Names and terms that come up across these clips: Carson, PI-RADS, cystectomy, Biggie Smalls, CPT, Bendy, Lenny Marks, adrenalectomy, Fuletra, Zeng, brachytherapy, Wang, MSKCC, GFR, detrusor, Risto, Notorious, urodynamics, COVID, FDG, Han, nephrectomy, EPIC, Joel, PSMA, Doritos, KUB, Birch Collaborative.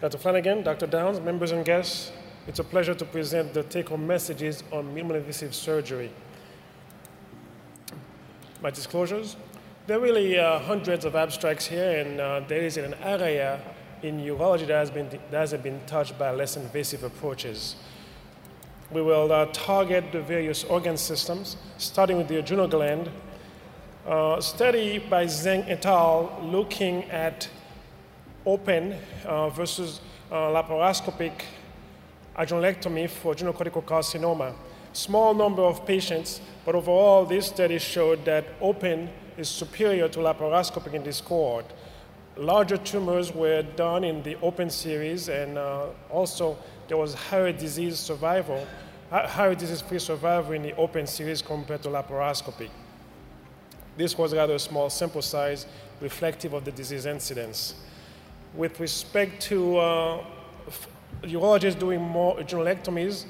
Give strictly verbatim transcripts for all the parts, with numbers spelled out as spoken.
Doctor Flanagan, Doctor Downs, members and guests, it's a pleasure to present the take-home messages on minimally invasive surgery. My disclosures, there are really uh, hundreds of abstracts here, and uh, there is an area in urology that, has been, that hasn't been touched by less invasive approaches. We will uh, target the various organ systems, starting with the adrenal gland. Uh, study by Zeng et al. Looking at open uh, versus uh, laparoscopic adrenalectomy for adrenocortical carcinoma. Small number of patients, but overall, this study showed that open is superior to laparoscopic in this cohort. Larger tumors were done in the open series, and uh, also there was higher disease survival, higher disease-free survival in the open series compared to laparoscopy. This was rather a small sample size, reflective of the disease incidence. With respect to uh, urologists doing more adrenalectomies,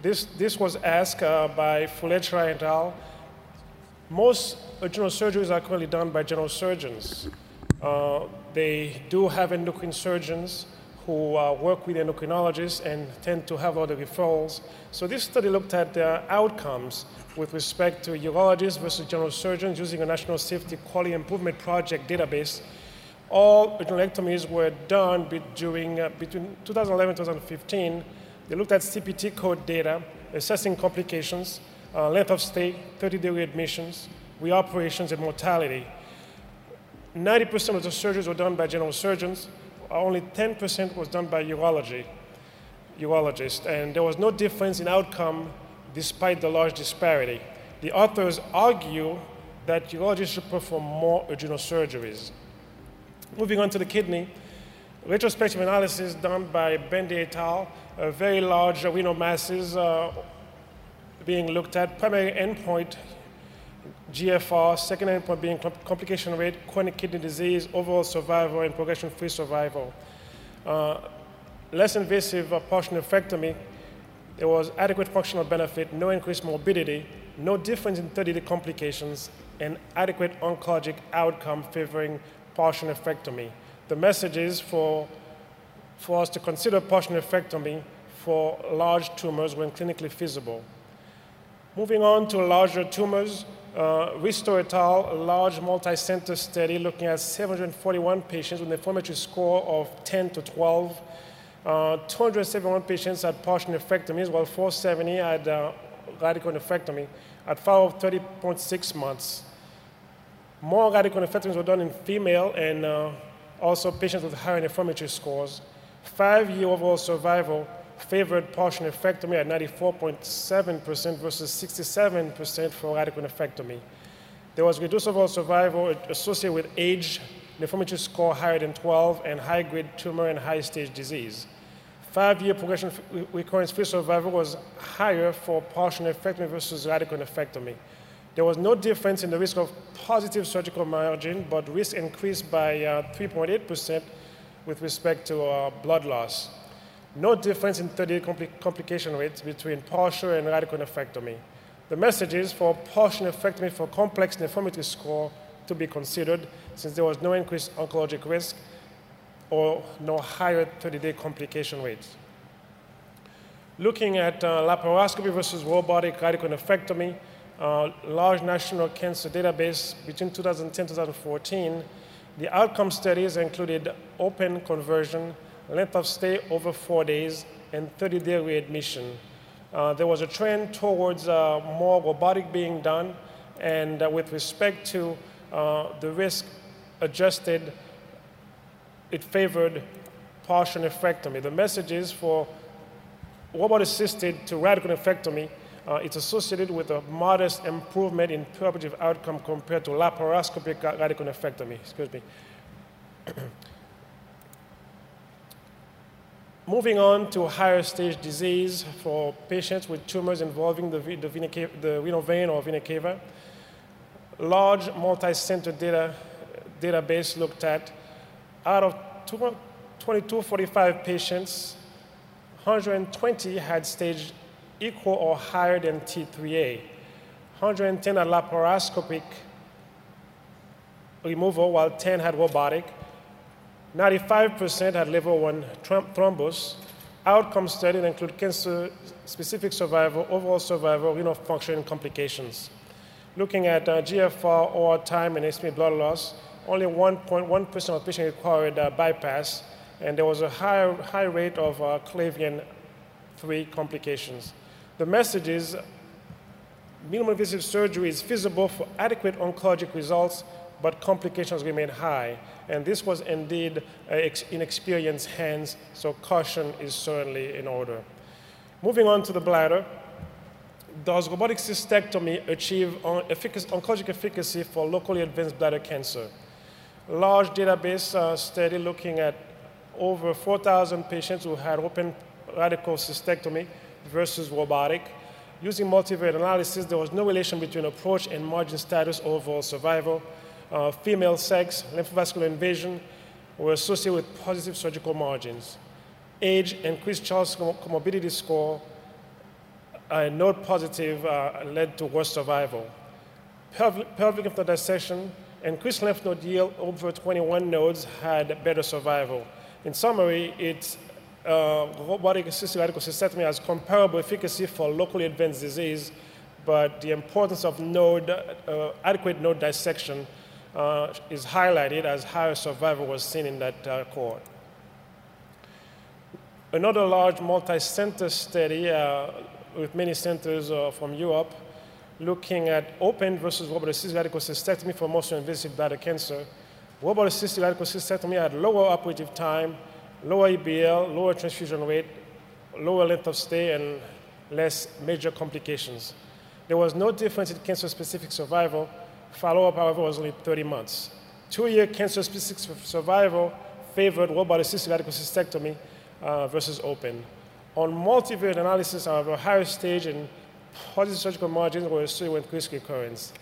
this, this was asked uh, by Fuletra et al. Most adrenal surgeries are currently done by general surgeons. Uh, they do have endocrine surgeons who uh, work with endocrinologists and tend to have other referrals. So this study looked at uh, outcomes with respect to urologists versus general surgeons using a National Safety Quality Improvement Project database. All adrenalectomies were done be during, uh, between two thousand eleven and two thousand fifteen. They looked at C P T code data, assessing complications, uh, length of stay, thirty-day readmissions, reoperations, and mortality. ninety percent of the surgeries were done by general surgeons. Only ten percent was done by urology, urologists. And there was no difference in outcome despite the large disparity. The authors argue that urologists should perform more adrenal surgeries. Moving on to the kidney, retrospective analysis done by Bendy et al., uh, very large renal masses uh, being looked at, primary endpoint, G F R, second endpoint being complication rate, chronic kidney disease, overall survival, and progression-free survival. Uh, less invasive uh, partial nephrectomy, there was adequate functional benefit, no increased morbidity, no difference in thirty-day complications, and adequate oncologic outcome favoring partial nephrectomy. The message is for, for us to consider partial nephrectomy for large tumors when clinically feasible. Moving on to larger tumors, Uh, Risto et al., a large multi-center study looking at seven hundred forty-one patients with an inflammatory score of ten to twelve. Uh, two hundred seventy-one patients had partial nephrectomies, while four hundred seventy had uh, radical nephrectomy at follow-up thirty point six months. More radical nephrectomies were done in female and uh, also patients with higher inflammatory scores. Five-year overall survival favored partial nephrectomy at ninety-four point seven percent versus sixty-seven percent for radical nephrectomy. There was reduced overall survival associated with age, nephrometry score higher than twelve, and high-grade tumor and high-stage disease. Five-year progression recurrence-free survival was higher for partial nephrectomy versus radical nephrectomy. There was no difference in the risk of positive surgical margin, but risk increased by three point eight percent uh, with respect to uh, blood loss. No difference in thirty-day compli complication rates between partial and radical nephrectomy. The message is for partial nephrectomy for complex nephrometry score to be considered since there was no increased oncologic risk or no higher thirty-day complication rates. Looking at uh, laparoscopy versus robotic radical nephrectomy, uh, large national cancer database between two thousand ten and two thousand fourteen, the outcome studies included open conversion, length of stay over four days, and thirty-day readmission. Uh, there was a trend towards uh, more robotic being done, and uh, with respect to uh, the risk adjusted, it favored partial nephrectomy. The message is for robot-assisted to radical nephrectomy, uh, it's associated with a modest improvement in perioperative outcome compared to laparoscopic radical nephrectomy. Excuse me. Moving on to higher stage disease for patients with tumors involving the, the, vena cava, the renal vein or vena cava, large multi-center data database looked at. Out of two thousand two hundred forty-five patients, one hundred twenty had stage equal or higher than T three A. one hundred ten had laparoscopic removal, while ten had robotic. ninety-five percent had level one thrombus. Outcome studies include cancer-specific survival, overall survival, renal function complications. Looking at uh, G F R, O R time, and estimated blood loss, only one point one percent of patients required uh, bypass, and there was a high, high rate of uh, Clavian three complications. The message is minimally invasive surgery is feasible for adequate oncologic results, but complications remain high. And this was indeed uh, ex inexperienced hands, so caution is certainly in order. Moving on to the bladder, does robotic cystectomy achieve on efficacy, oncologic efficacy for locally advanced bladder cancer? Large database uh, study looking at over four thousand patients who had open radical cystectomy versus robotic. Using multivariate analysis, there was no relation between approach and margin status overall survival. Uh, female sex, lymphovascular invasion were associated with positive surgical margins. Age, increased child's comorbidity score, uh, node positive uh, led to worse survival. Pelvic, pelvic lymph node dissection, increased lymph node yield over twenty-one nodes had better survival. In summary, it's uh, robotic-assisted radical cystectomy has comparable efficacy for locally advanced disease, but the importance of node, uh, adequate node dissection Uh, is highlighted as higher survival was seen in that uh, cohort. Another large multi-center study uh, with many centers uh, from Europe looking at open versus robot-assisted radical cystectomy for most invasive bladder cancer. Robot-assisted radical cystectomy had lower operative time, lower E B L, lower transfusion rate, lower length of stay, and less major complications. There was no difference in cancer-specific survival. Follow-up, however, was only thirty months. Two-year cancer-specific survival favored robot-assisted radical cystectomy uh, versus open. On multivariate analysis, however, higher stage and positive surgical margins were associated with increased recurrence.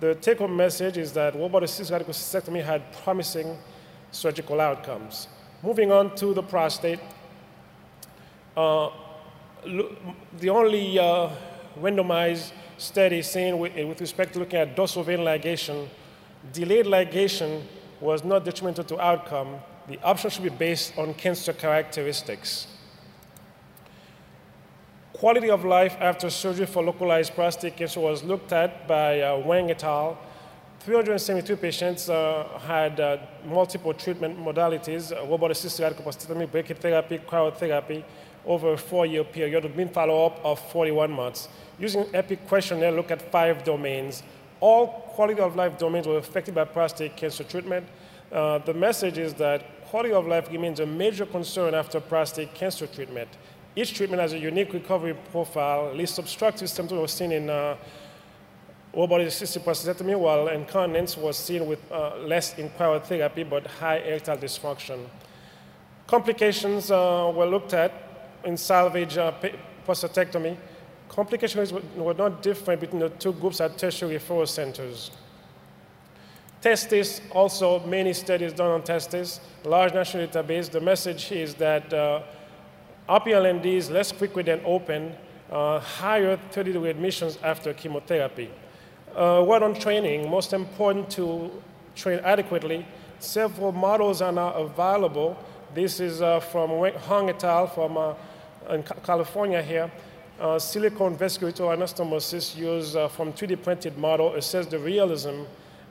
The take-home message is that robot-assisted radical cystectomy had promising surgical outcomes. Moving on to the prostate, uh, the only uh, randomized study seen with, with respect to looking at dorsal vein ligation, delayed ligation was not detrimental to outcome. The option should be based on cancer characteristics. Quality of life after surgery for localized prostate cancer was looked at by uh, Wang et al. three hundred seventy-two patients uh, had uh, multiple treatment modalities, uh, robot-assisted radical prostatectomy, brachytherapy, cryotherapy, over a four-year period with mean follow-up of forty-one months. Using an EPIC questionnaire, look at five domains. All quality of life domains were affected by prostate cancer treatment. Uh, the message is that quality of life remains a major concern after prostate cancer treatment. Each treatment has a unique recovery profile. Least obstructive symptoms were seen in uh, robotic-assisted prostatectomy, while incontinence was seen with uh, less in cryotherapy but high erectile dysfunction. Complications uh, were looked at. In salvage uh, prostatectomy, complications were not different between the two groups at tertiary referral centers. Testis, also many studies done on testis, large national database. The message is that uh, R P L N D is less frequent than open, uh, higher thirty-degree admissions after chemotherapy. Uh, word on training, most important to train adequately. Several models are now available. This is uh, from Han et al. From uh, in California here. Uh, silicone vascular anastomosis used uh, from three D printed model assess the realism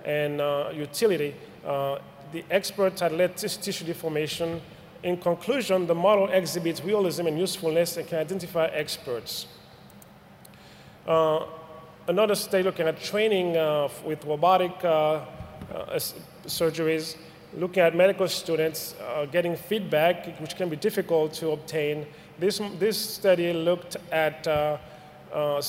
and uh, utility. Uh, the experts had led tissue deformation. In conclusion, the model exhibits realism and usefulness and can identify experts. Uh, another study looking at training uh, with robotic uh, uh, surgeries. Looking at medical students uh, getting feedback, which can be difficult to obtain. This, this study looked at uh, uh,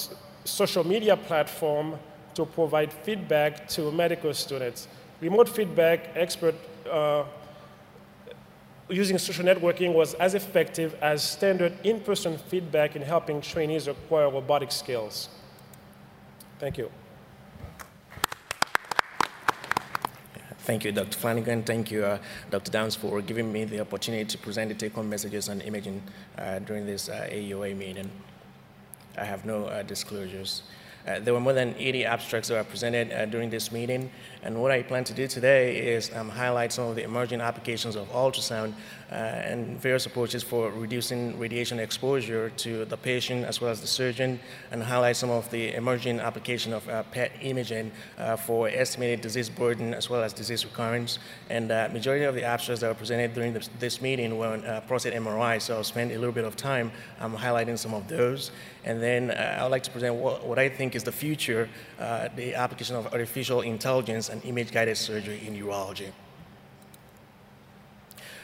social media platform to provide feedback to medical students. Remote feedback expert uh, using social networking was as effective as standard in-person feedback in helping trainees acquire robotic skills. Thank you. Thank you, Doctor Flanagan. Thank you, uh, Doctor Downs, for giving me the opportunity to present the take-home messages on imaging uh, during this uh, A U A meeting. I have no uh, disclosures. Uh, there were more than eighty abstracts that were presented uh, during this meeting, and what I plan to do today is um, highlight some of the emerging applications of ultrasound uh, and various approaches for reducing radiation exposure to the patient as well as the surgeon, and highlight some of the emerging application of uh, P E T imaging uh, for estimated disease burden as well as disease recurrence. And the uh, majority of the abstracts that were presented during this, this meeting were on uh, prostate M R I, so I'll spend a little bit of time um, highlighting some of those. And then uh, I would like to present what, what I think is the future, uh, the application of artificial intelligence and image-guided surgery in urology.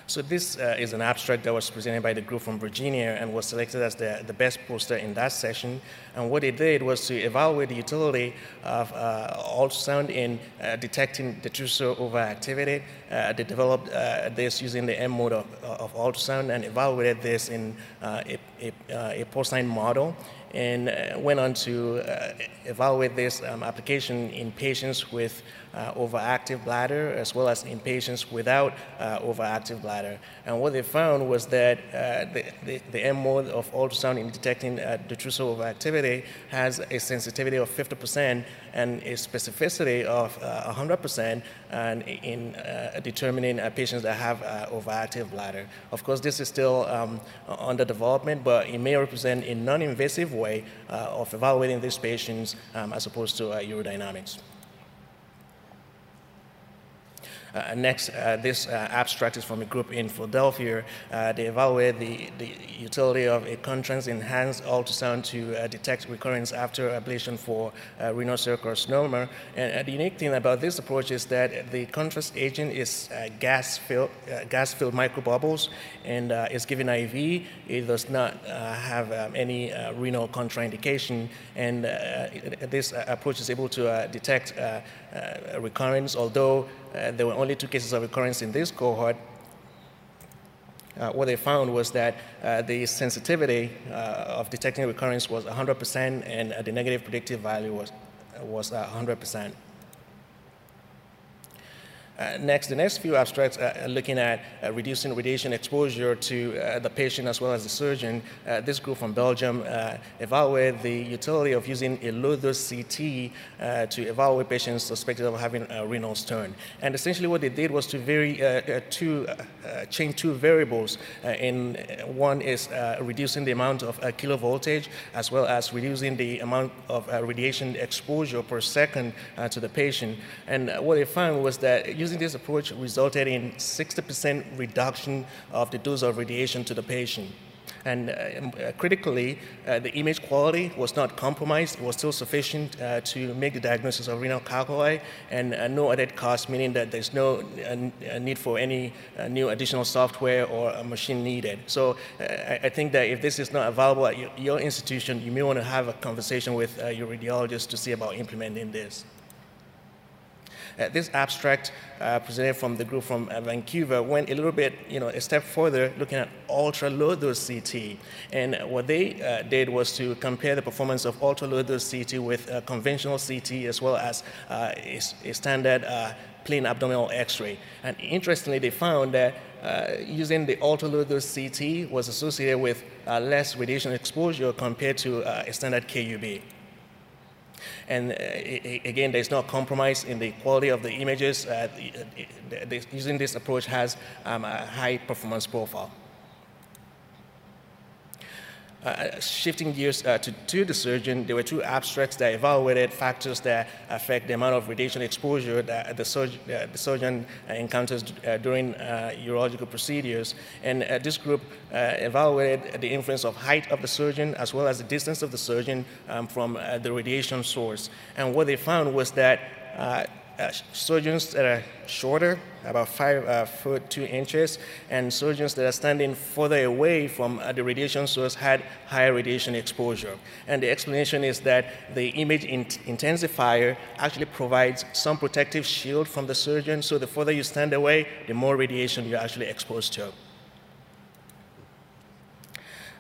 So this uh, is an abstract that was presented by the group from Virginia and was selected as the, the best poster in that session. And what it did was to evaluate the utility of uh, ultrasound in uh, detecting the detrusor overactivity. Uh, they developed uh, this using the M mode of, of ultrasound and evaluated this in uh, a, a, a porcine model, and uh, went on to uh, evaluate this um, application in patients with uh, overactive bladder as well as in patients without uh, overactive bladder. And what they found was that uh, the, the, the M mode of ultrasound in detecting uh, detrusor overactivity has a sensitivity of fifty percent and a specificity of uh, one hundred percent and in uh, determining uh, patients that have uh, overactive bladder. Of course, this is still um, under development, but it may represent a non-invasive way uh, of evaluating these patients um, as opposed to uh, urodynamics. Uh, next, uh, this uh, abstract is from a group in Philadelphia. Uh, they evaluated the, the utility of a contrast-enhanced ultrasound to uh, detect recurrence after ablation for uh, renal cell carcinoma. And uh, the unique thing about this approach is that the contrast agent is uh, gas-filled, uh, gas-filled microbubbles, and uh, it's given I V. It does not uh, have um, any uh, renal contraindication, and uh, it, this uh, approach is able to uh, detect uh, uh, recurrence, although Uh, there were only two cases of recurrence in this cohort. Uh, what they found was that uh, the sensitivity uh, of detecting recurrence was one hundred percent, and uh, the negative predictive value was, was uh, one hundred percent. Uh, next, the next few abstracts uh, are looking at uh, reducing radiation exposure to uh, the patient as well as the surgeon. Uh, this group from Belgium uh, evaluated the utility of using a low-dose C T uh, to evaluate patients suspected of having a renal stone. And essentially what they did was to vary, uh, uh, two, uh, change two variables. Uh, in one is uh, reducing the amount of uh, kilovoltage as well as reducing the amount of uh, radiation exposure per second uh, to the patient. And uh, what they found was that using this approach resulted in sixty percent reduction of the dose of radiation to the patient. And uh, critically, uh, the image quality was not compromised. It was still sufficient uh, to make the diagnosis of renal calculi, and uh, no added cost, meaning that there's no uh, need for any uh, new additional software or a machine needed. So uh, I think that if this is not available at your, your institution, you may want to have a conversation with uh, your radiologist to see about implementing this. Uh, this abstract uh, presented from the group from uh, Vancouver went a little bit, you know, a step further, looking at ultra-low-dose C T. And what they uh, did was to compare the performance of ultra-low-dose C T with uh, conventional C T as well as uh, a, a standard uh, plain abdominal X-ray. And interestingly, they found that uh, using the ultra-low-dose C T was associated with uh, less radiation exposure compared to uh, a standard K U B. And uh, again, there's no compromise in the quality of the images. Uh, using this approach has um, a high performance profile. Uh, shifting gears uh, to, to the surgeon, there were two abstracts that evaluated factors that affect the amount of radiation exposure that the, surg uh, the surgeon encounters uh, during uh, urological procedures. And uh, this group uh, evaluated the influence of height of the surgeon as well as the distance of the surgeon um, from uh, the radiation source. And what they found was that uh, Uh, surgeons that are shorter, about five uh, foot two inches, and surgeons that are standing further away from uh, the radiation source had higher radiation exposure. And the explanation is that the image in intensifier actually provides some protective shield from the surgeon, so the further you stand away, the more radiation you're actually exposed to.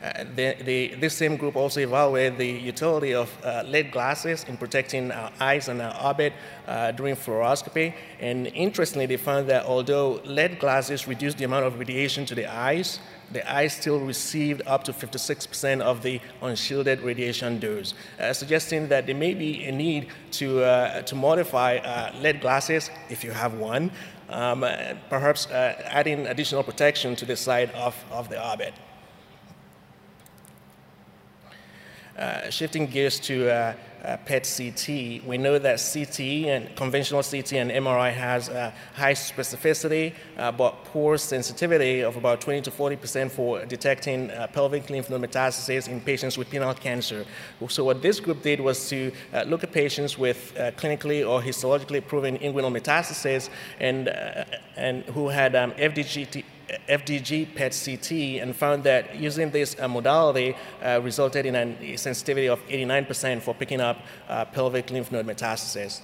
Uh, the, the, this same group also evaluated the utility of uh, L E D glasses in protecting our eyes and our orbit uh, during fluoroscopy. And interestingly, they found that although L E D glasses reduced the amount of radiation to the eyes, the eyes still received up to fifty-six percent of the unshielded radiation dose, uh, suggesting that there may be a need to, uh, to modify uh, L E D glasses, if you have one, um, perhaps uh, adding additional protection to the side of, of the orbit. Uh, shifting gears to uh, uh, P E T C T, we know that C T and conventional C T and M R I has uh, high specificity uh, but poor sensitivity of about twenty to forty percent for detecting uh, pelvic lymph node metastases in patients with penile cancer. So what this group did was to uh, look at patients with uh, clinically or histologically proven inguinal metastases and, uh, and who had um, F D G T. F D G P E T C T and found that using this uh, modality uh, resulted in a sensitivity of eighty-nine percent for picking up uh, pelvic lymph node metastases.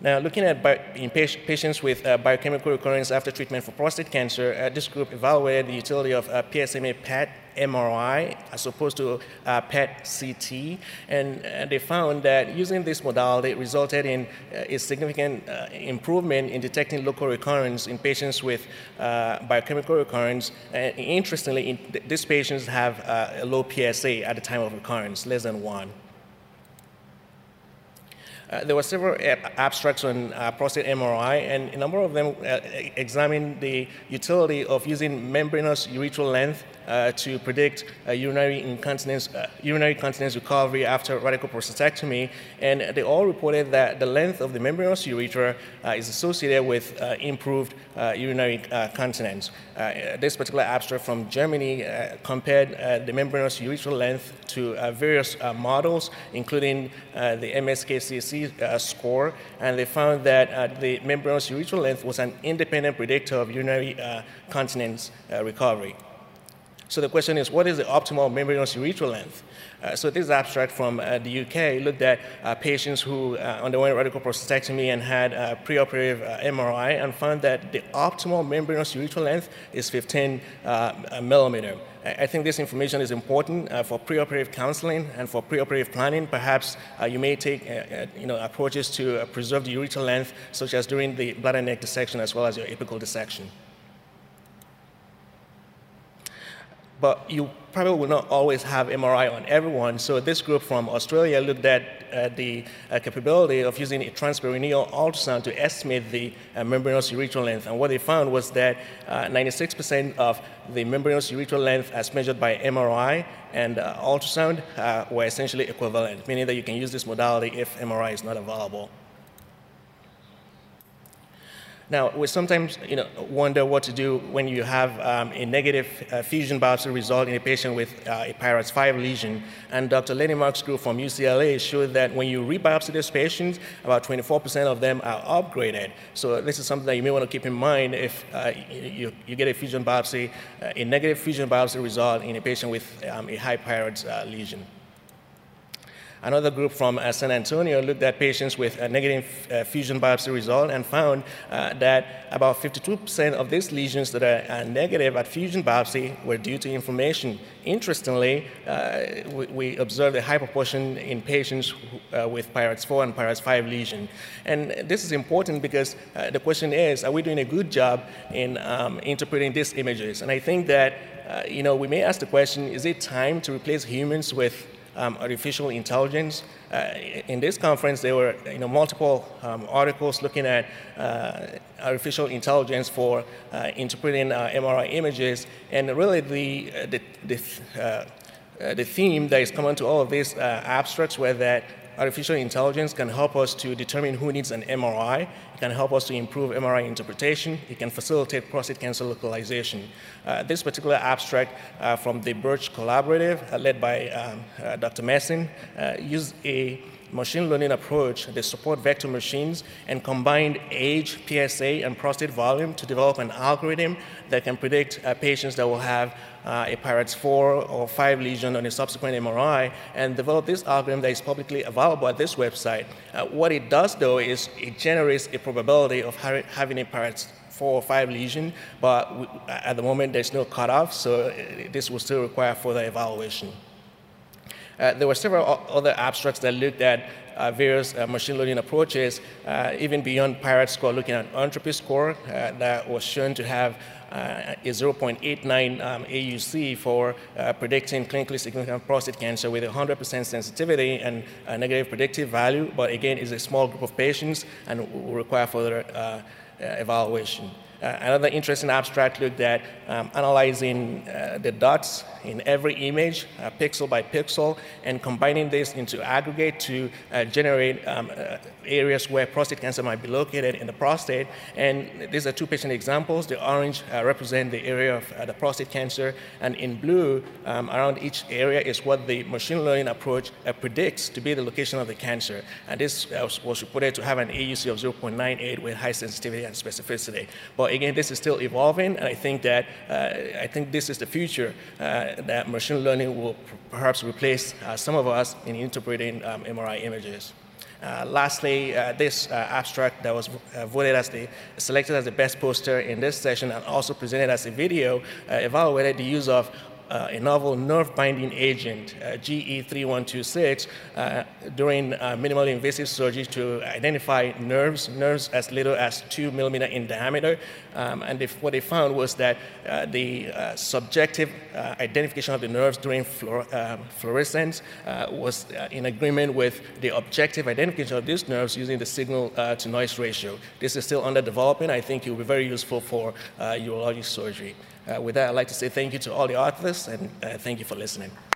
Now, looking at bio in patients with uh, biochemical recurrence after treatment for prostate cancer, uh, this group evaluated the utility of uh, P S M A P E T M R I as opposed to uh, P E T C T, and uh, they found that using this modality resulted in uh, a significant uh, improvement in detecting local recurrence in patients with uh, biochemical recurrence. And interestingly, in th these patients have uh, a low P S A at the time of recurrence, less than one. Uh, there were several abstracts on uh, prostate M R I, and a number of them uh, examined the utility of using membranous urethral length uh, to predict uh, urinary incontinence, uh, urinary continence recovery after radical prostatectomy. And they all reported that the length of the membranous urethra uh, is associated with uh, improved uh, urinary uh, continence. Uh, this particular abstract from Germany uh, compared uh, the membranous urethral length to uh, various uh, models, including uh, the M S K C C. Uh, score, and they found that uh, the membranous urethral length was an independent predictor of urinary uh, continence uh, recovery. So the question is, what is the optimal membranous urethral length? Uh, so this abstract from uh, the U K looked at uh, patients who uh, underwent radical prostatectomy and had uh, preoperative uh, M R I and found that the optimal membranous urethral length is fifteen uh, millimeter. I think this information is important uh, for preoperative counseling and for preoperative planning. Perhaps uh, you may take uh, uh, you know, approaches to uh, preserve the urethral length, such as during the bladder neck dissection as well as your apical dissection. But you probably will not always have M R I on everyone. So this group from Australia looked at uh, the uh, capability of using a transperineal ultrasound to estimate the uh, membranous urethral length. And what they found was that ninety-six percent uh, of the membranous urethral length as measured by M R I and uh, ultrasound uh, were essentially equivalent, meaning that you can use this modality if M R I is not available. Now, we sometimes you know, wonder what to do when you have um, a negative uh, fusion biopsy result in a patient with uh, a P I RADS five lesion. And Doctor Lenny Marks' group from U C L A showed that when you re-biopsy these patients, about twenty-four percent of them are upgraded. So this is something that you may want to keep in mind if uh, you, you get a fusion biopsy, uh, a negative fusion biopsy result in a patient with um, a high P I RADS uh, lesion. Another group from uh, San Antonio looked at patients with a negative uh, fusion biopsy result and found uh, that about fifty-two percent of these lesions that are uh, negative at fusion biopsy were due to inflammation. Interestingly, uh, we, we observed a high proportion in patients who, uh, with P I RADS four and P I RADS five lesion. And this is important because uh, the question is, are we doing a good job in um, interpreting these images? And I think that uh, you know, we may ask the question, is it time to replace humans with Um, artificial intelligence? Uh, in this conference, there were you know, multiple um, articles looking at uh, artificial intelligence for uh, interpreting uh, M R I images, and really the, uh, the, the, uh, uh, the theme that is common to all of these uh, abstracts were that artificial intelligence can help us to determine who needs an M R I. It can help us to improve M R I interpretation. It can facilitate prostate cancer localization. Uh, this particular abstract uh, from the Birch Collaborative, uh, led by um, uh, Doctor Messin, uh, used a machine learning approach, they support vector machines and combined age, P S A, and prostate volume to develop an algorithm that can predict uh, patients that will have uh, a PI RADS four or five lesion on a subsequent M R I, and develop this algorithm that is publicly available at this website. Uh, what it does, though, is it generates a probability of ha having a PI RADS four or five lesion, but w at the moment, there's no cutoff, so this will still require further evaluation. Uh, there were several other abstracts that looked at uh, various uh, machine learning approaches, uh, even beyond PI RADS score, looking at entropy score uh, that was shown to have uh, a zero point eight nine um, A U C for uh, predicting clinically significant prostate cancer with one hundred percent sensitivity and a negative predictive value, but again, it's a small group of patients and will require further uh, evaluation. Uh, another interesting abstract looked at um, analyzing uh, the dots in every image, uh, pixel by pixel, and combining this into aggregate to uh, generate um, uh, areas where prostate cancer might be located in the prostate. And these are two patient examples. The orange uh, represent the area of uh, the prostate cancer, and in blue, um, around each area is what the machine learning approach uh, predicts to be the location of the cancer. And this uh, was reported to have an A U C of zero point nine eight with high sensitivity and specificity. But again, this is still evolving, and I think that uh, I think this is the future, uh, that machine learning will perhaps replace uh, some of us in interpreting um, M R I images. Uh, lastly, uh, this uh, abstract that was uh, voted as the, selected as the best poster in this session and also presented as a video uh, evaluated the use of Uh, a novel nerve-binding agent, uh, G E three one two six, uh, during uh, minimally invasive surgery to identify nerves, nerves as little as two millimeter in diameter. Um, and if, what they found was that uh, the uh, subjective uh, identification of the nerves during fluor uh, fluorescence uh, was uh, in agreement with the objective identification of these nerves using the signal-to-noise uh, ratio. This is still under development. I think it will be very useful for uh, urologic surgery. Uh, with that, I'd like to say thank you to all the authors, and uh, thank you for listening.